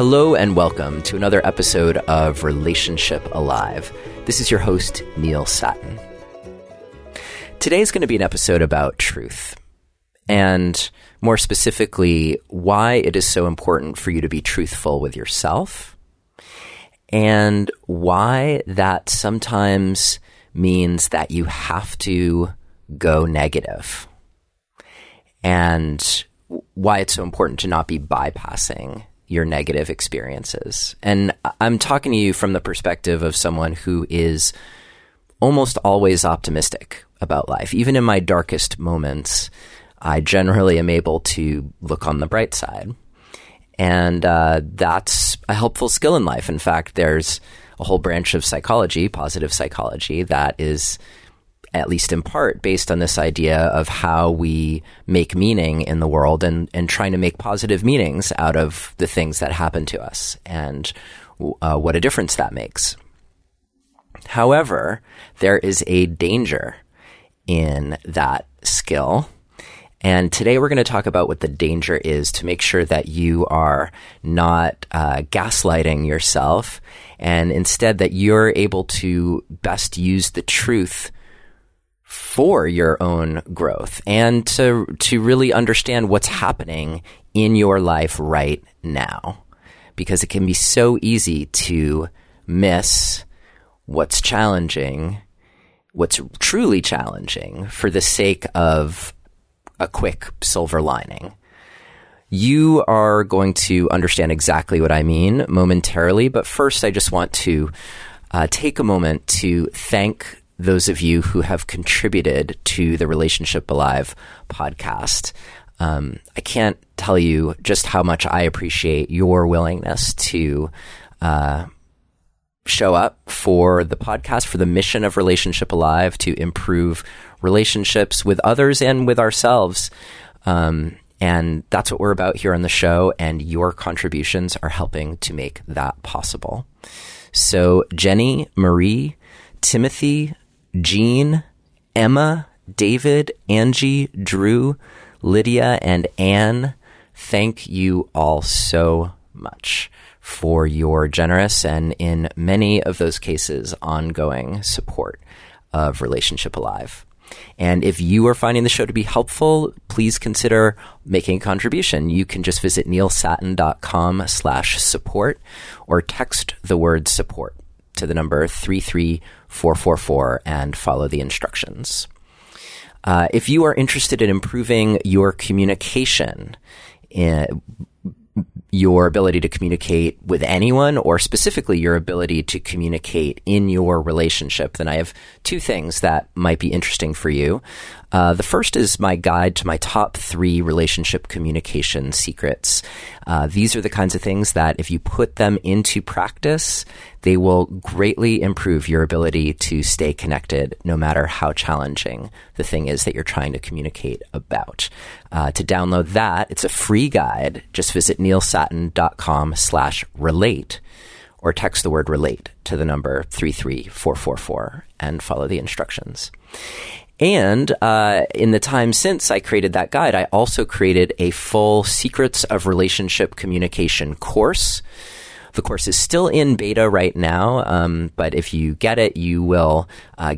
Hello and welcome to another episode of Relationship Alive. This is your host, Neil Satin. Today's going to be an episode about truth, and more specifically, why it is so important for you to be truthful with yourself, and why that sometimes means that you have to go negative, and why it's so important to not be bypassing your negative experiences. And I'm talking to you from the perspective of someone who is almost always optimistic about life. Even in my darkest moments, I generally am able to look on the bright side. And that's a helpful skill in life. In fact, there's a whole branch of psychology, positive psychology, that is at least in part based on this idea of how we make meaning in the world and trying to make positive meanings out of the things that happen to us and what a difference that makes. However, there is a danger in that skill. And today we're going to talk about what the danger is to make sure that you are not gaslighting yourself, and instead that you're able to best use the truth for your own growth and to really understand what's happening in your life right now, because it can be so easy to miss what's challenging, what's truly challenging, for the sake of a quick silver lining. You are going to understand exactly what I mean momentarily, but first I just want to take a moment to thank those of you who have contributed to the Relationship Alive podcast. I can't tell you just how much I appreciate your willingness to show up for the podcast, for the mission of Relationship Alive, to improve relationships with others and with ourselves. And that's what we're about here on the show, and your contributions are helping to make that possible. So Jenny, Marie, Timothy, Jean, Emma, David, Angie, Drew, Lydia, and Anne, thank you all so much for your generous and, in many of those cases, ongoing support of Relationship Alive. And if you are finding the show to be helpful, please consider making a contribution. You can just visit neilsatin.com/support or text the word support to the number 33444 and follow the instructions. If you are interested in improving your communication, your ability to communicate with anyone, or specifically your ability to communicate in your relationship, then I have two things that might be interesting for you. The first is my guide to my top 3 relationship communication secrets. These are the kinds of things that, if you put them into practice, they will greatly improve your ability to stay connected, no matter how challenging the thing is that you're trying to communicate about. To download that, it's a free guide. Just visit neilsatin.com/relate or text the word relate to the number 33444 and follow the instructions. And in the time since I created that guide, I also created a full Secrets of Relationship Communication course. The course is still in beta right now, but if you get it, you will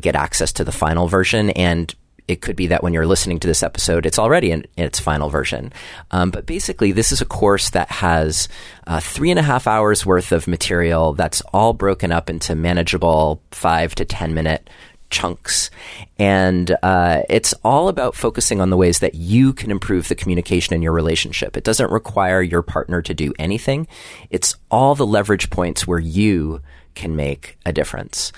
get access to the final version. And it could be that when you're listening to this episode, it's already in its final version. But basically, this is a course that has 3.5 hours worth of material that's all broken up into manageable 5 to 10 minute chunks. And it's all about focusing on the ways that you can improve the communication in your relationship. It doesn't require your partner to do anything. It's all the leverage points where you can make a difference.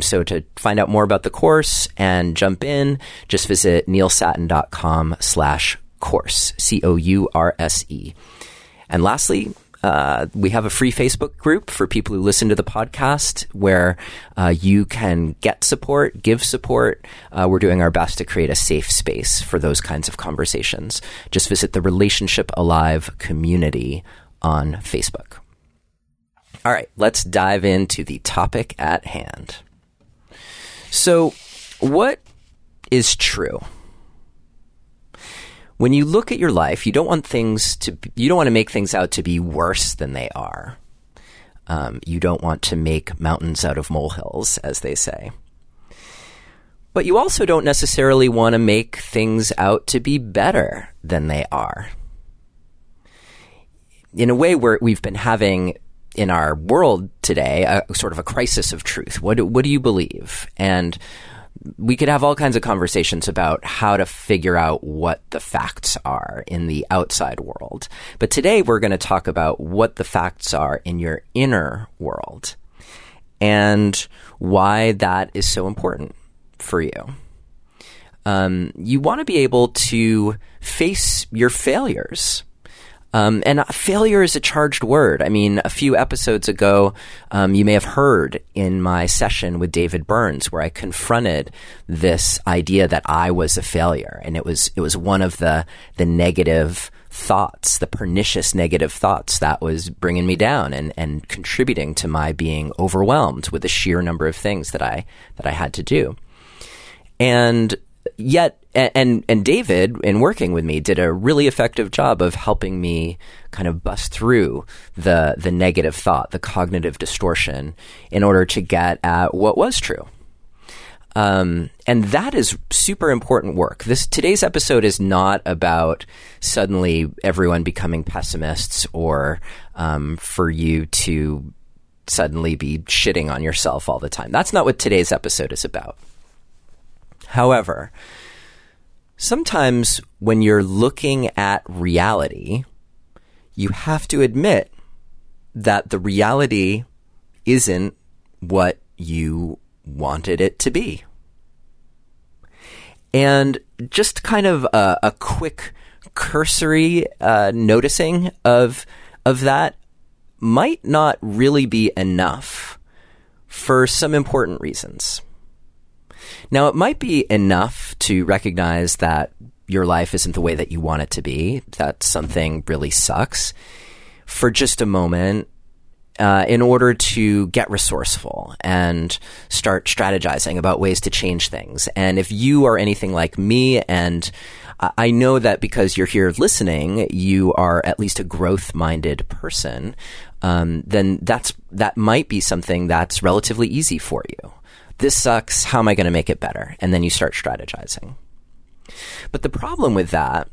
So to find out more about the course and jump in, just visit neilsatin.com/course, COURSE. And lastly, we have a free Facebook group for people who listen to the podcast where you can get support, give support. We're doing our best to create a safe space for those kinds of conversations. Just visit the Relationship Alive community on Facebook. All right, let's dive into the topic at hand. So, what is true? When you look at your life, you don't want to make things out to be worse than they are. You don't want to make mountains out of molehills, as they say. But you also don't necessarily want to make things out to be better than they are. In a way, we've been having in our world today a sort of a crisis of truth. What do you believe? And we could have all kinds of conversations about how to figure out what the facts are in the outside world. But today we're going to talk about what the facts are in your inner world and why that is so important for you. You want to be able to face your failures. And failure is a charged word. I mean, a few episodes ago, you may have heard in my session with David Burns where I confronted this idea that I was a failure. And it was one of the negative thoughts, the pernicious negative thoughts that was bringing me down and contributing to my being overwhelmed with the sheer number of things that I had to do. And yet, and David, in working with me, did a really effective job of helping me kind of bust through the negative thought, the cognitive distortion, in order to get at what was true. And that is super important work. Today's episode is not about suddenly everyone becoming pessimists or for you to suddenly be shitting on yourself all the time. That's not what today's episode is about. However, sometimes when you're looking at reality, you have to admit that the reality isn't what you wanted it to be. And just kind of a quick cursory noticing of that might not really be enough for some important reasons. Now, it might be enough to recognize that your life isn't the way that you want it to be, that something really sucks, for just a moment in order to get resourceful and start strategizing about ways to change things. And if you are anything like me, and I know that because you're here listening, you are at least a growth-minded person, then that might be something that's relatively easy for you. This sucks. How am I going to make it better? And then you start strategizing. But the problem with that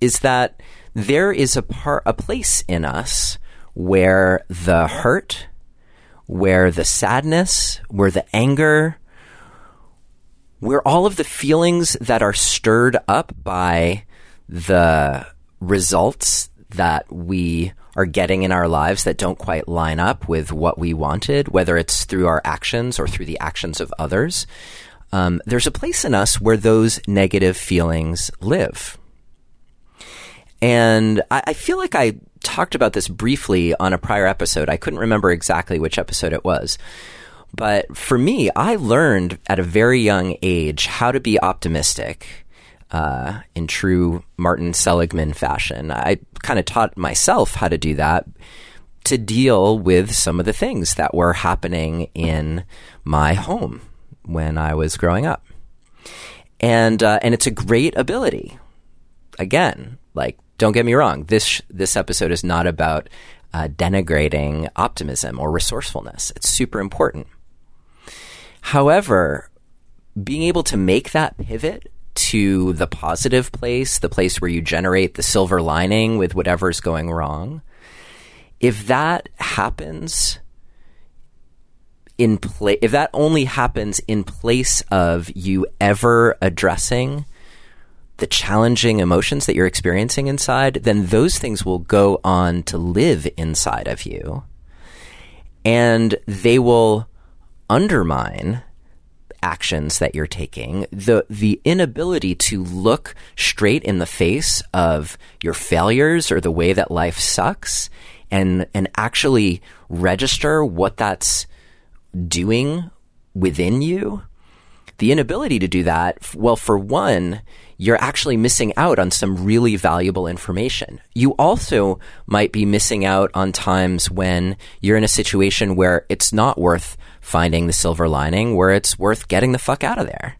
is that there is a place in us where the hurt, where the sadness, where the anger, where all of the feelings that are stirred up by the results that we are getting in our lives that don't quite line up with what we wanted, whether it's through our actions or through the actions of others, there's a place in us where those negative feelings live. And I feel like I talked about this briefly on a prior episode. I couldn't remember exactly which episode it was. But for me, I learned at a very young age how to be optimistic. In true Martin Seligman fashion, I kind of taught myself how to do that, to deal with some of the things that were happening in my home when I was growing up. And it's a great ability. Again, like, don't get me wrong, this episode is not about denigrating optimism or resourcefulness. It's super important. However, being able to make that pivot to the positive place, the place where you generate the silver lining with whatever's going wrong, if that happens if that only happens in place of you ever addressing the challenging emotions that you're experiencing inside, then those things will go on to live inside of you, and they will undermine actions that you're taking. The inability to look straight in the face of your failures or the way that life sucks and actually register what that's doing within you, the inability to do that, well, for one, you're actually missing out on some really valuable information. You also might be missing out on times when you're in a situation where it's not worth finding the silver lining, where it's worth getting the fuck out of there.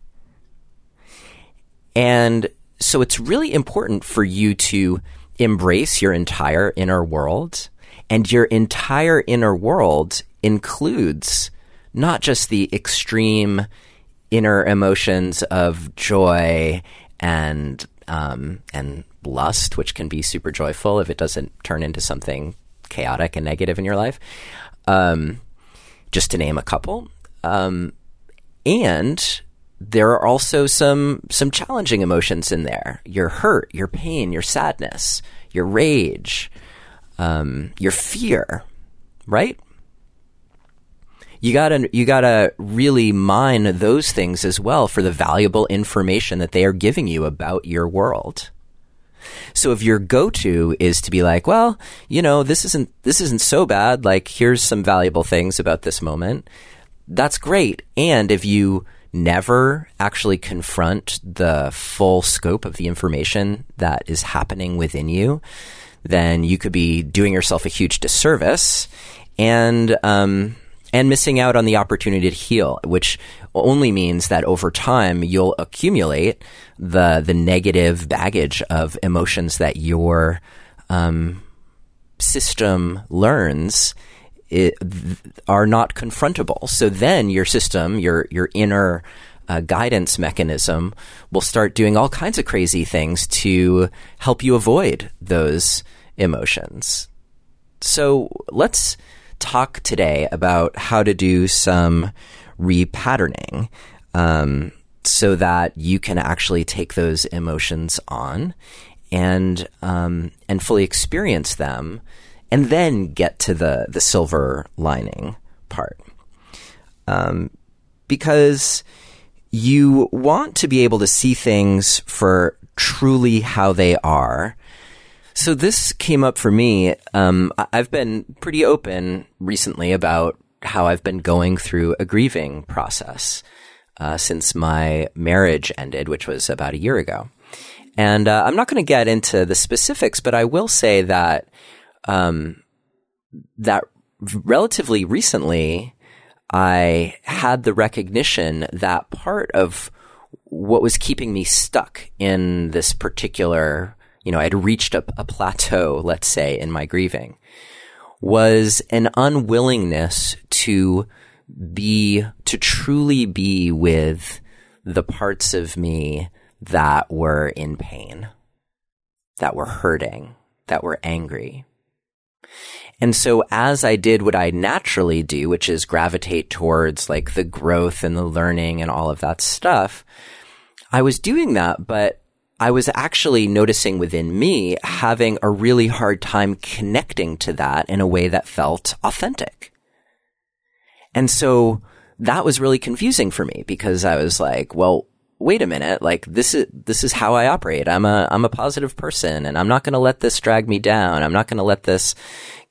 And So it's really important for you to embrace your entire inner world, and your entire inner world includes not just the extreme inner emotions of joy and lust, which can be super joyful if it doesn't turn into something chaotic and negative in your life, just to name a couple. And there are also some challenging emotions in there: your hurt, your pain, your sadness, your rage, your fear, right? You gotta really mine those things as well for the valuable information that they are giving you about your world. So if your go-to is to be like, well, you know, this isn't so bad, like, here's some valuable things about this moment, that's great. And if you never actually confront the full scope of the information that is happening within you, then you could be doing yourself a huge disservice and missing out on the opportunity to heal, which only means that over time you'll accumulate the negative baggage of emotions that your system learns are not confrontable. So then your system, your inner guidance mechanism, will start doing all kinds of crazy things to help you avoid those emotions. So let's talk today about how to do some repatterning so that you can actually take those emotions on and fully experience them, and then get to the silver lining part. Because you want to be able to see things for truly how they are. So this came up for me. I've been pretty open recently about how I've been going through a grieving process since my marriage ended, which was about a year ago. And I'm not going to get into the specifics, but I will say that that relatively recently, I had the recognition that part of what was keeping me stuck in this particular, you know, I'd reached a plateau, let's say, in my grieving, was an unwillingness to truly be with the parts of me that were in pain, that were hurting, that were angry. And so as I did what I naturally do, which is gravitate towards like the growth and the learning and all of that stuff, I was doing that, but I was actually noticing within me having a really hard time connecting to that in a way that felt authentic. And so that was really confusing for me, because I was like, well, wait a minute, like this is how I operate. I'm a positive person, and I'm not going to let this drag me down. I'm not going to let this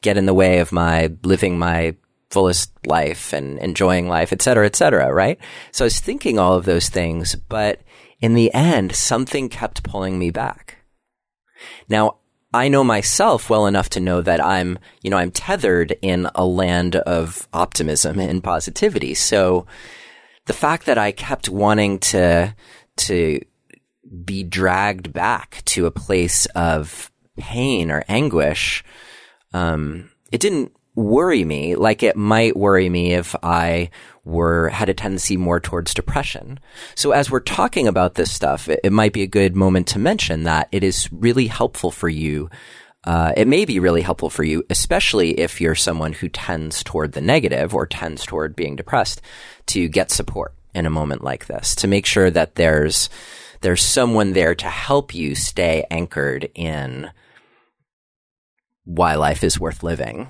get in the way of my living my fullest life and enjoying life, et cetera, right? So I was thinking all of those things, but in the end, something kept pulling me back. Now, I know myself well enough to know that I'm tethered in a land of optimism and positivity. So the fact that I kept wanting to be dragged back to a place of pain or anguish, it didn't worry me like it might worry me if I had a tendency more towards depression. So as we're talking about this stuff, it might be a good moment to mention that it is really helpful for you. It may be really helpful for you, especially if you're someone who tends toward the negative or tends toward being depressed, to get support in a moment like this, to make sure that there's someone there to help you stay anchored in why life is worth living.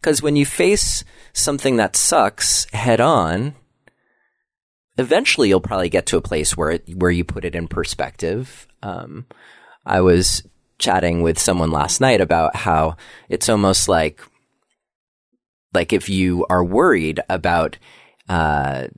Because when you face something that sucks head on, eventually you'll probably get to a place where you put it in perspective. I was chatting with someone last night about how it's almost like if you are worried about negative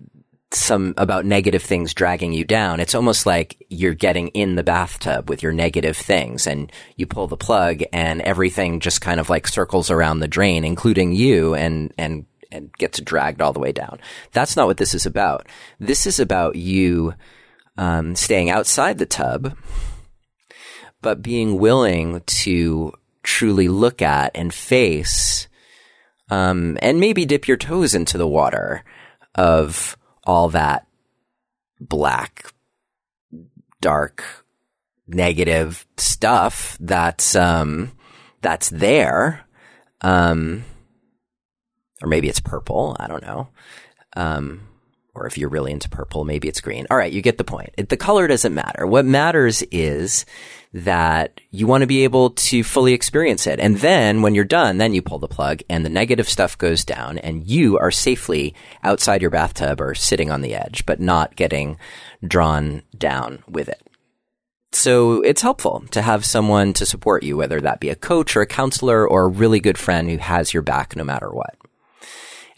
things dragging you down, it's almost like you're getting in the bathtub with your negative things, and you pull the plug and everything just kind of like circles around the drain, including you, and gets dragged all the way down. That's not what this is about. This is about you staying outside the tub, but being willing to truly look at and face, and maybe dip your toes into the water of all that black, dark, negative stuff that's there. Or maybe it's purple. I don't know. Or if you're really into purple, maybe it's green. All right, you get the point. The color doesn't matter. What matters is that you want to be able to fully experience it. And then when you're done, then you pull the plug and the negative stuff goes down and you are safely outside your bathtub or sitting on the edge, but not getting drawn down with it. So it's helpful to have someone to support you, whether that be a coach or a counselor or a really good friend who has your back no matter what.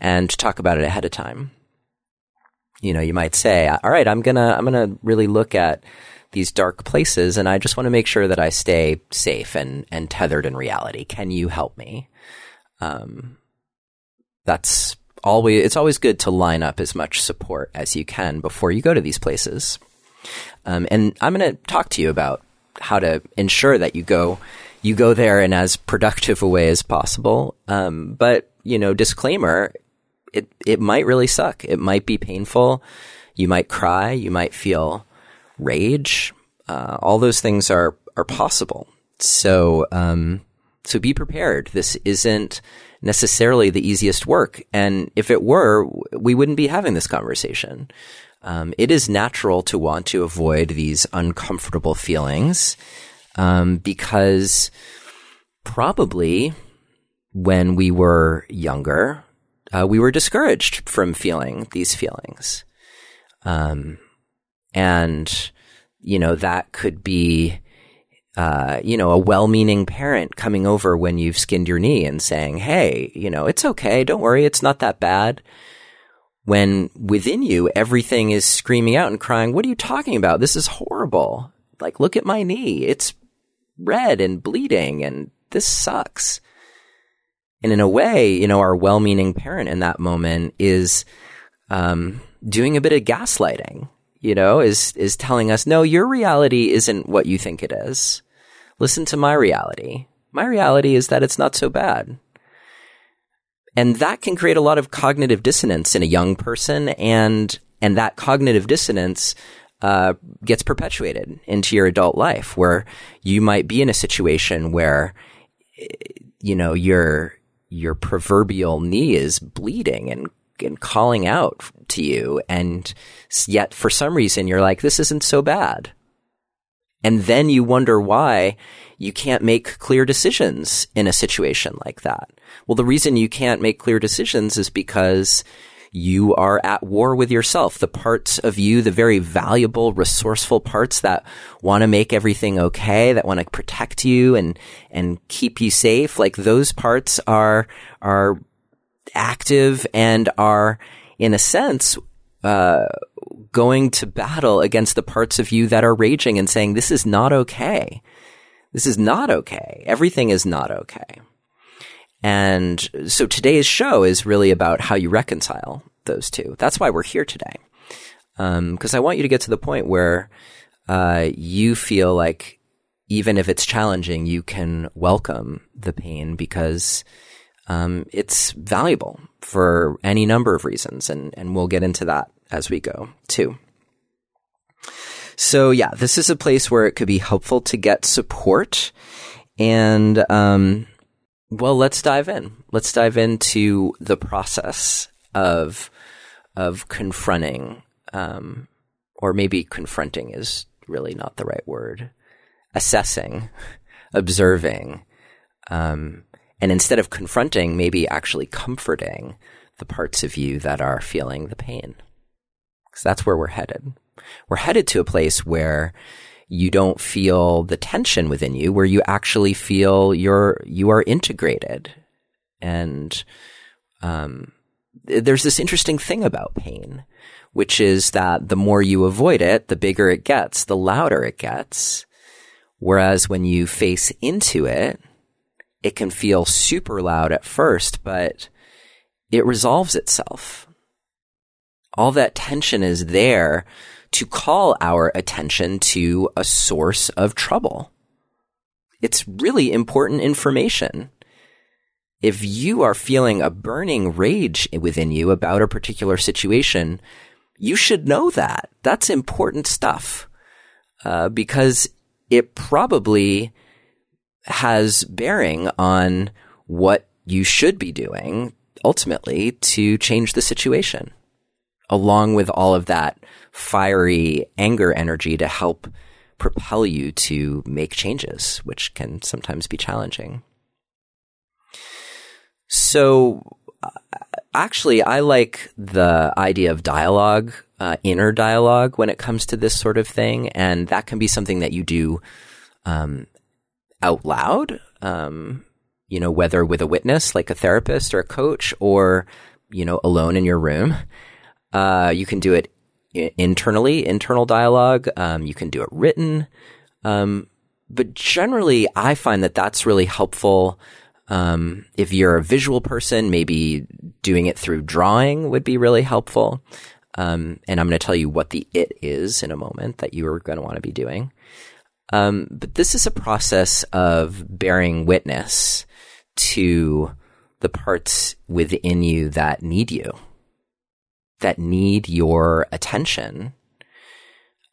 And to talk about it ahead of time. You know, you might say, all right, I'm going to really look at these dark places and I just want to make sure that I stay safe and tethered in reality. Can you help me? It's always good to line up as much support as you can before you go to these places. And I'm going to talk to you about how to ensure that you go there in as productive a way as possible. But, you know, disclaimer, it might really suck. It might be painful. You might cry. You might feel rage. All those things are possible. So be prepared. This isn't necessarily the easiest work. And if it were, we wouldn't be having this conversation. It is natural to want to avoid these uncomfortable feelings, because probably when we were younger, we were discouraged from feeling these feelings. And, you know, that could be, you know, a well-meaning parent coming over when you've skinned your knee and saying, hey, you know, it's okay. Don't worry. It's not that bad. When within you, everything is screaming out and crying, what are you talking about? This is horrible. Like, look at my knee. It's red and bleeding and this sucks. And in a way, you know, our well-meaning parent in that moment is doing a bit of gaslighting, you know, is telling us, no, your reality isn't what you think it is. Listen to my reality. My reality is that it's not so bad. And that can create a lot of cognitive dissonance in a young person, and that cognitive dissonance gets perpetuated into your adult life, where you might be in a situation where, you know, your proverbial knee is bleeding and calling out to you, and yet for some reason you're like, this isn't so bad. And then you wonder why you can't make clear decisions in a situation like that. Well, the reason you can't make clear decisions is because you are at war with yourself. The parts of you, the very valuable, resourceful parts that want to make everything okay, that want to protect you and keep you safe, like those parts are active and are, in a sense, going to battle against the parts of you that are raging and saying, this is not okay. This is not okay. Everything is not okay. And so today's show is really about how you reconcile those two. That's why we're here today. Because I want you to get to the point where you feel like even if it's challenging, you can welcome the pain because it's valuable for any number of reasons. And we'll get into that as we go too. So yeah, this is a place where it could be helpful to get support. And, well, let's dive in. Let's dive into the process of confronting, or maybe confronting is really not the right word. Assessing, observing, and instead of confronting, maybe actually comforting the parts of you that are feeling the pain. Because that's where we're headed. We're headed to a place where you don't feel the tension within you, where you actually feel you are integrated. And there's this interesting thing about pain, which is that the more you avoid it, the bigger it gets, the louder it gets. Whereas when you face into it, it can feel super loud at first, but it resolves itself. All that tension is there to call our attention to a source of trouble. It's really important information. If you are feeling a burning rage within you about a particular situation, you should know that. That's important stuff, because it probably has bearing on what you should be doing ultimately to change the situation, along with all of that fiery anger energy to help propel you to make changes, which can sometimes be challenging. So actually, I like the idea of dialogue, inner dialogue, when it comes to this sort of thing. And that can be something that you do out loud, whether with a witness like a therapist or a coach, or, alone in your room. You can do it internally, internal dialogue. You can do it written. But generally, I find that that's really helpful. If you're a visual person, maybe doing it through drawing would be really helpful. And I'm going to tell you what the it is in a moment that you are going to want to be doing. But this is a process of bearing witness to the parts within you that need you, that need your attention.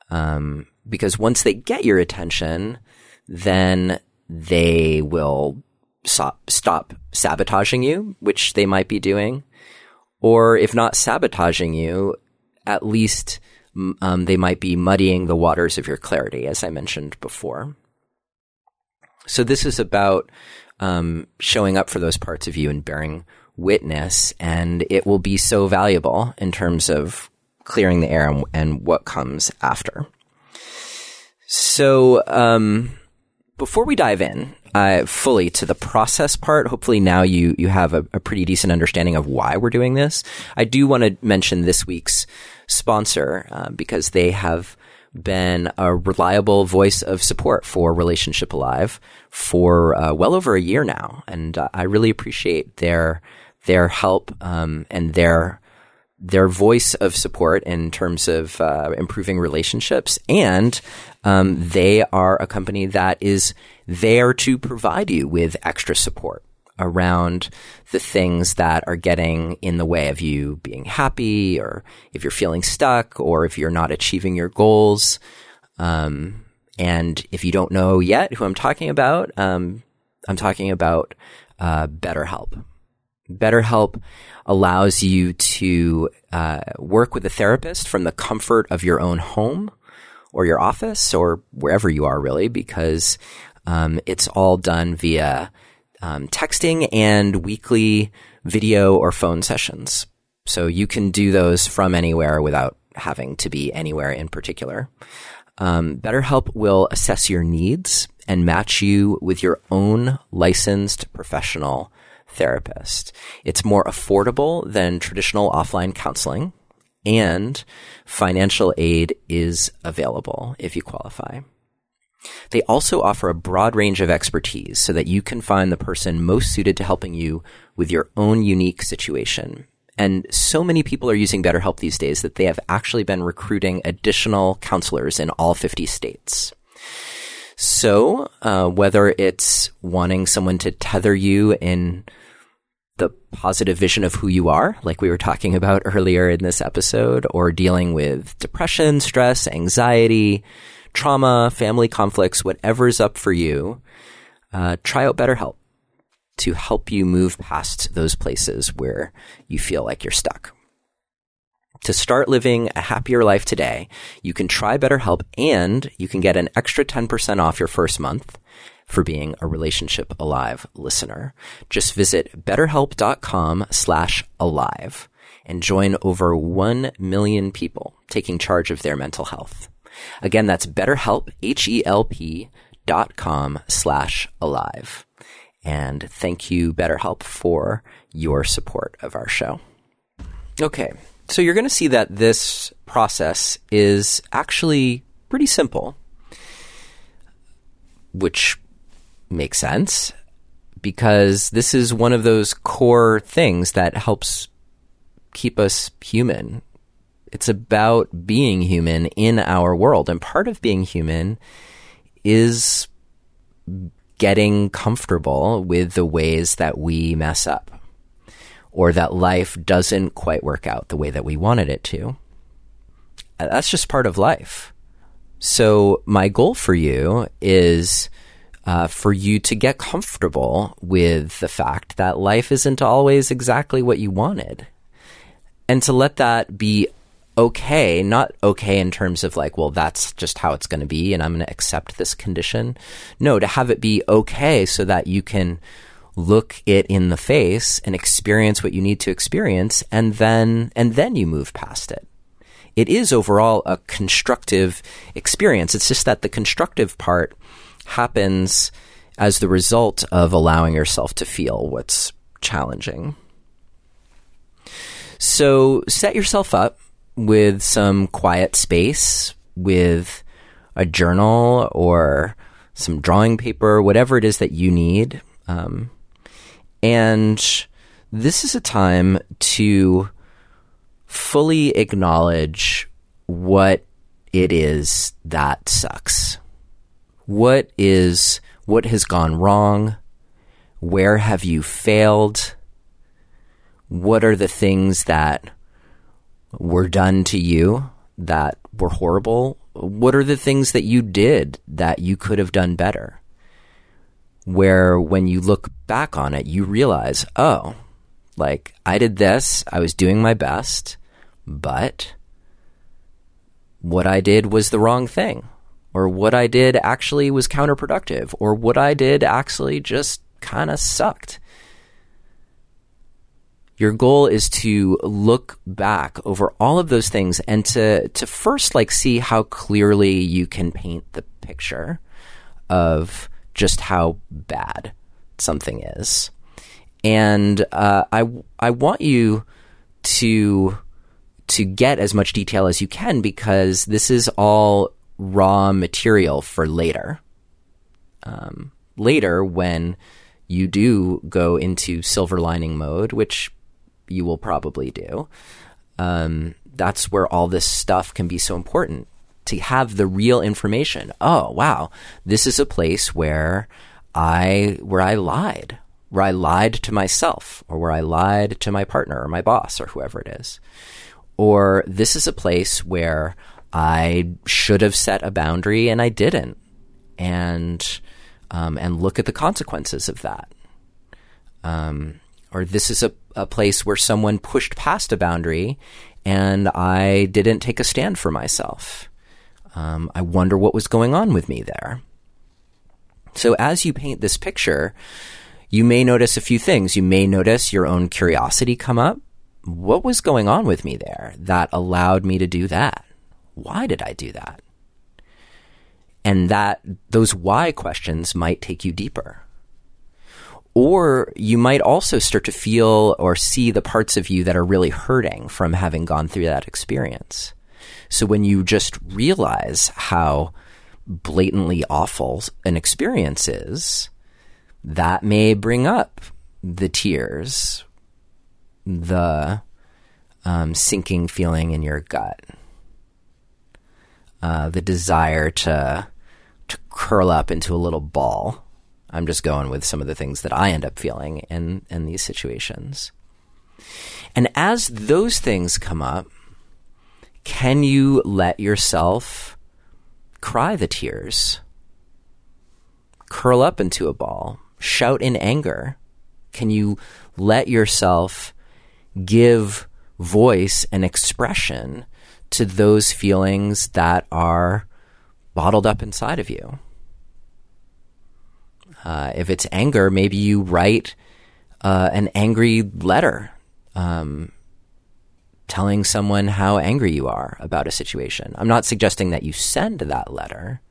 Because once they get your attention, then they will stop sabotaging you, which they might be doing. Or if not sabotaging you, at least they might be muddying the waters of your clarity, as I mentioned before. So this is about showing up for those parts of you and bearing witness, and it will be so valuable in terms of clearing the air and what comes after. So before we dive in fully to the process part, hopefully now you have a pretty decent understanding of why we're doing this. I do want to mention this week's sponsor, because they have been a reliable voice of support for Relationship Alive for well over a year now, and I really appreciate their help and their voice of support in terms of improving relationships. And they are a company that is there to provide you with extra support around the things that are getting in the way of you being happy, or if you're feeling stuck, or if you're not achieving your goals. And if you don't know yet who I'm talking about BetterHelp. BetterHelp allows you to work with a therapist from the comfort of your own home or your office or wherever you are, really, because it's all done via texting and weekly video or phone sessions. So you can do those from anywhere without having to be anywhere in particular. BetterHelp will assess your needs and match you with your own licensed professional therapist. It's more affordable than traditional offline counseling, and financial aid is available if you qualify. They also offer a broad range of expertise so that you can find the person most suited to helping you with your own unique situation. And so many people are using BetterHelp these days that they have actually been recruiting additional counselors in all 50 states. So, whether it's wanting someone to tether you in the positive vision of who you are, like we were talking about earlier in this episode, or dealing with depression, stress, anxiety, trauma, family conflicts, whatever's up for you, try out BetterHelp to help you move past those places where you feel like you're stuck. To start living a happier life today, you can try BetterHelp, and you can get an extra 10% off your first month for being a Relationship Alive listener. Just visit betterhelp.com/alive and join over 1 million people taking charge of their mental health. Again, that's BetterHelp, BetterHelp.com/alive. And thank you, BetterHelp, for your support of our show. Okay. So you're going to see that this process is actually pretty simple, which makes sense because this is one of those core things that helps keep us human, It's about being human in our world. And part of being human is getting comfortable with the ways that we mess up or that life doesn't quite work out the way that we wanted it to. That's just part of life. So my goal for you is for you to get comfortable with the fact that life isn't always exactly what you wanted, and to let that be okay, not okay in terms of like, well, that's just how it's going to be and I'm going to accept this condition. No, to have it be okay so that you can look it in the face and experience what you need to experience, and then you move past it. It is overall a constructive experience. It's just that the constructive part happens as the result of allowing yourself to feel what's challenging. So set yourself up with some quiet space, with a journal or some drawing paper, whatever it is that you need. And this is a time to fully acknowledge what it is that sucks. What has gone wrong? Where have you failed? What are the things that were done to you that were horrible? What are the things that you did that you could have done better? Where when you look back on it, you realize, oh, like, I did this, I was doing my best, but what I did was the wrong thing, or what I did actually was counterproductive, or what I did actually just kind of sucked. Your goal is to look back over all of those things and to first like see how clearly you can paint the picture of just how bad something is. And I want you to get as much detail as you can, because this is all raw material for later. Later, when you do go into silver lining mode, which you will probably do, that's where all this stuff can be so important, to have the real information. Oh, wow, this is a place where I lied. Where I lied to myself, or where I lied to my partner or my boss or whoever it is. Or this is a place where I should have set a boundary and I didn't. And look at the consequences of that. Or this is a place where someone pushed past a boundary and I didn't take a stand for myself. I wonder what was going on with me there. So as you paint this picture, you may notice a few things. You may notice your own curiosity come up. What was going on with me there that allowed me to do that? Why did I do that? And those why questions might take you deeper. Or you might also start to feel or see the parts of you that are really hurting from having gone through that experience. So when you just realize how blatantly awful an experience is, that may bring up the tears, the sinking feeling in your gut, the desire to curl up into a little ball. I'm just going with some of the things that I end up feeling in these situations. And as those things come up, can you let yourself cry the tears, curl up into a ball, shout in anger? Can you let yourself give voice and expression to those feelings that are bottled up inside of you? If it's anger, maybe you write an angry letter telling someone how angry you are about a situation. I'm not suggesting that you send that letter,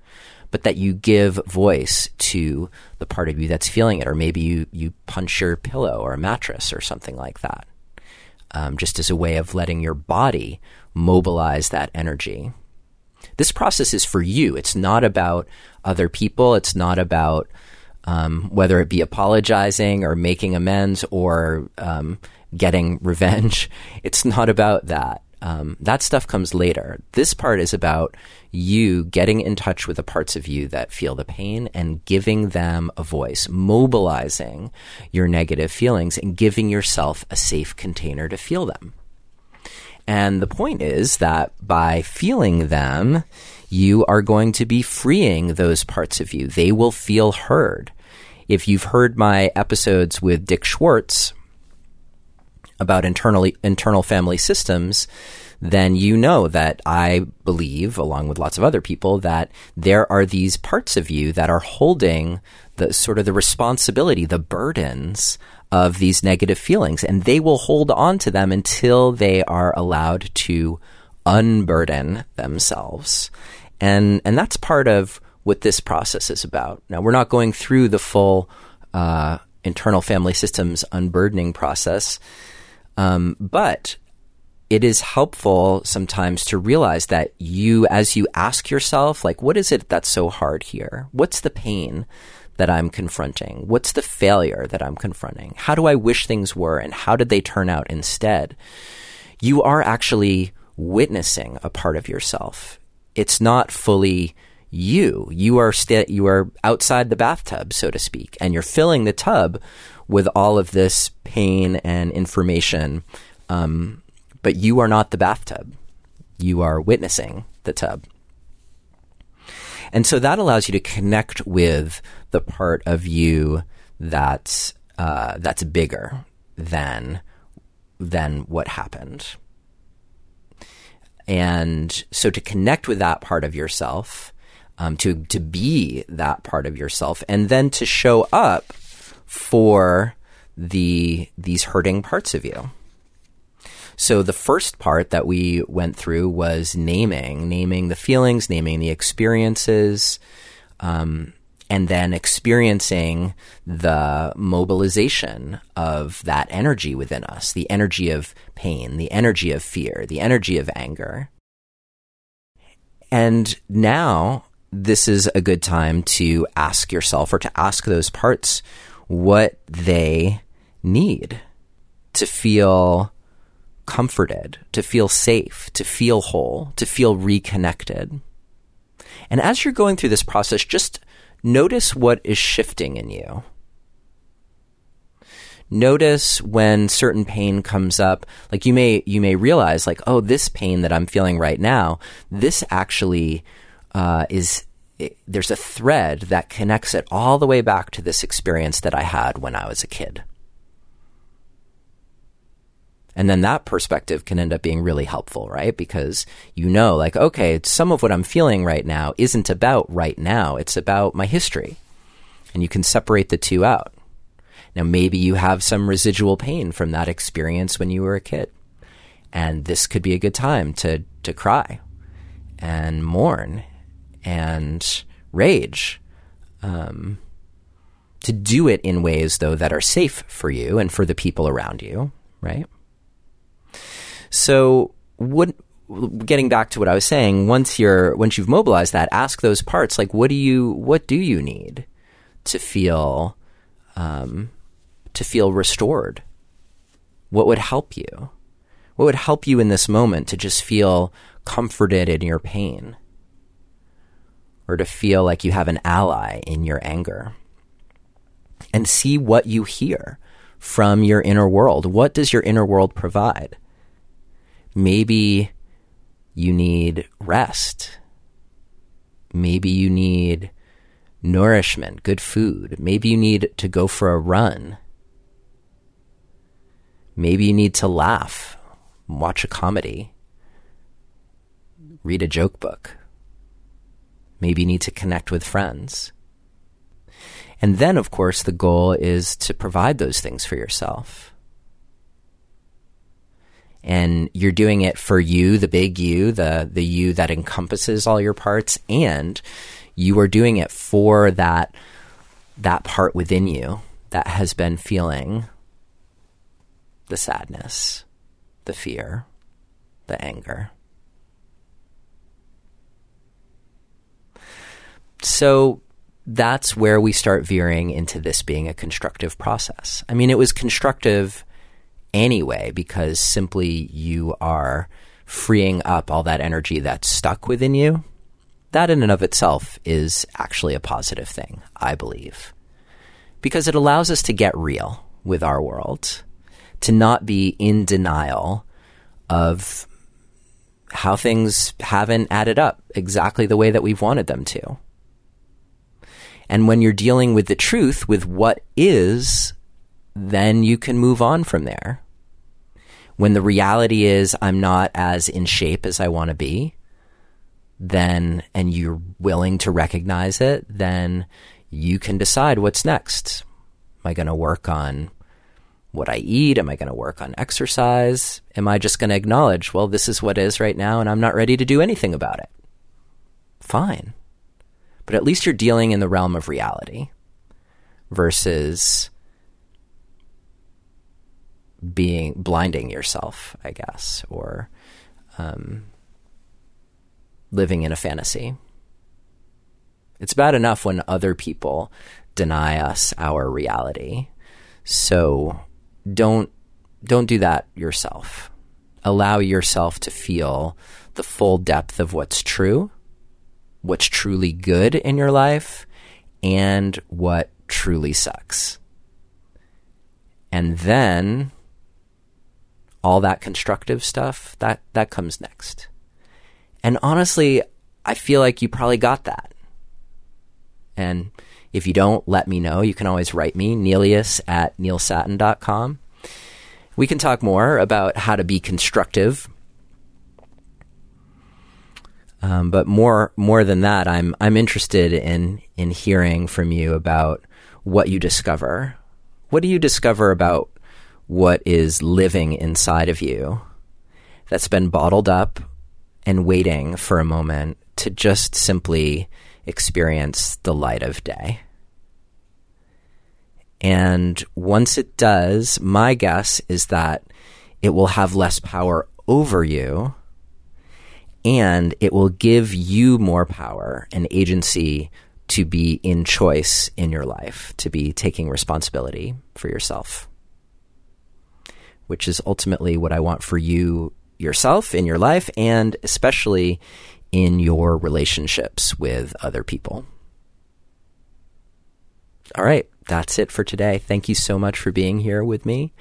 but that you give voice to the part of you that's feeling it. Or maybe you punch your pillow or a mattress or something like that, just as a way of letting your body mobilize that energy. This process is for you. It's not about other people. It's not about whether it be apologizing or making amends or getting revenge. It's not about that. That stuff comes later. This part is about you getting in touch with the parts of you that feel the pain and giving them a voice, mobilizing your negative feelings and giving yourself a safe container to feel them. And the point is that by feeling them, you are going to be freeing those parts of you. They will feel heard. If you've heard my episodes with Dick Schwartz about internal family systems, then you know that I believe, along with lots of other people, that there are these parts of you that are holding the sort of the responsibility, the burdens of these negative feelings, and they will hold on to them until they are allowed to unburden themselves. And that's part of what this process is about. Now, we're not going through the full internal family systems unburdening process, but it is helpful sometimes to realize that you, as you ask yourself, like, what is it that's so hard here? What's the pain that I'm confronting? What's the failure that I'm confronting? How do I wish things were, and how did they turn out instead? You are actually witnessing a part of yourself. It's not fully you. You are outside the bathtub, so to speak, and you're filling the tub with all of this pain and information, but you are not the bathtub. You are witnessing the tub. And so that allows you to connect with the part of you that's bigger than what happened. And so to connect with that part of yourself, to be that part of yourself, and then to show up for these hurting parts of you. So the first part that we went through was naming the feelings, naming the experiences, and then experiencing the mobilization of that energy within us, the energy of pain, the energy of fear, the energy of anger. And now this is a good time to ask yourself, or to ask those parts, what they need to feel comforted, to feel safe, to feel whole, to feel reconnected. And as you're going through this process, just notice what is shifting in you. Notice when certain pain comes up. Like you may realize, like, oh, this pain that I'm feeling right now, this actually there's a thread that connects it all the way back to this experience that I had when I was a kid. And then that perspective can end up being really helpful, right? Because you know, like, okay, some of what I'm feeling right now isn't about right now. It's about my history. And you can separate the two out. Now, maybe you have some residual pain from that experience when you were a kid. And this could be a good time to cry and mourn and rage. To do it in ways, though, that are safe for you and for the people around you, right? So, getting back to what I was saying, once you've mobilized that, ask those parts, like, what do you need to feel restored? What would help you? What would help you in this moment to just feel comforted in your pain, or to feel like you have an ally in your anger? And see what you hear from your inner world. What does your inner world provide? Maybe you need rest. Maybe you need nourishment, good food. Maybe you need to go for a run. Maybe you need to laugh, watch a comedy, read a joke book. Maybe you need to connect with friends. And then, of course, the goal is to provide those things for yourself. And you're doing it for you, the big you, the you that encompasses all your parts, and you are doing it for that part within you that has been feeling the sadness, the fear, the anger. So that's where we start veering into this being a constructive process. I mean, it was constructive anyway, because simply you are freeing up all that energy that's stuck within you, that in and of itself is actually a positive thing, I believe, because it allows us to get real with our world, to not be in denial of how things haven't added up exactly the way that we've wanted them to. And when you're dealing with the truth, with what is, then you can move on from there. When the reality is I'm not as in shape as I want to be, then, and you're willing to recognize it, then you can decide what's next. Am I going to work on what I eat? Am I going to work on exercise? Am I just going to acknowledge, well, this is what is right now and I'm not ready to do anything about it? Fine. But at least you're dealing in the realm of reality versus being blinding yourself, I guess, or living in a fantasy. It's bad enough when other people deny us our reality. So don't do that yourself. Allow yourself to feel the full depth of what's true, what's truly good in your life, and what truly sucks. And then all that constructive stuff, that comes next. And honestly, I feel like you probably got that. And if you don't, let me know. You can always write me, neilius@neilsatin.com. We can talk more about how to be constructive. But more than that, I'm interested in hearing from you about what you discover. What do you discover about what is living inside of you that's been bottled up and waiting for a moment to just simply experience the light of day? And once it does, my guess is that it will have less power over you, and it will give you more power and agency to be in choice in your life, to be taking responsibility for yourself, which is ultimately what I want for you, yourself, in your life, and especially in your relationships with other people. All right, that's it for today. Thank you so much for being here with me.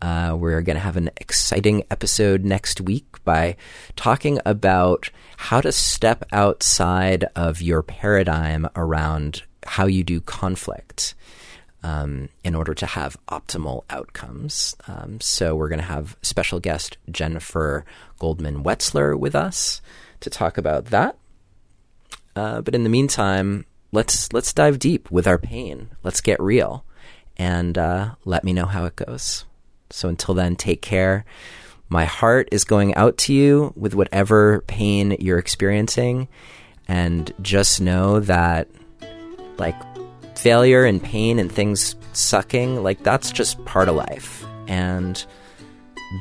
We're going to have an exciting episode next week by talking about how to step outside of your paradigm around how you do conflict in order to have optimal outcomes. So we're going to have special guest Jennifer Goldman-Wetzler with us to talk about that. But in the meantime, let's dive deep with our pain. Let's get real, and let me know how it goes. So until then, take care. My heart is going out to you with whatever pain you're experiencing. And just know that, like, failure and pain and things sucking, like, that's just part of life. And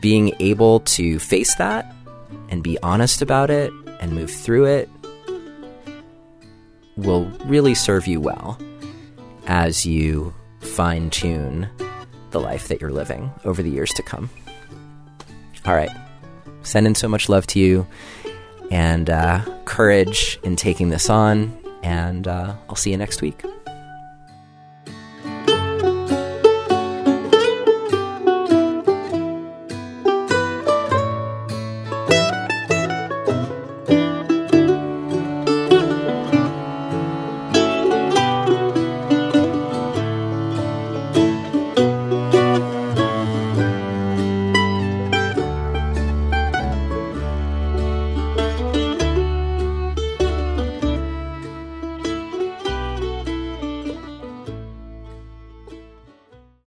being able to face that and be honest about it and move through it will really serve you well as you fine-tune the life that you're living over the years to come. All right. Send in so much love to you, and courage in taking this on, and I'll see you next week.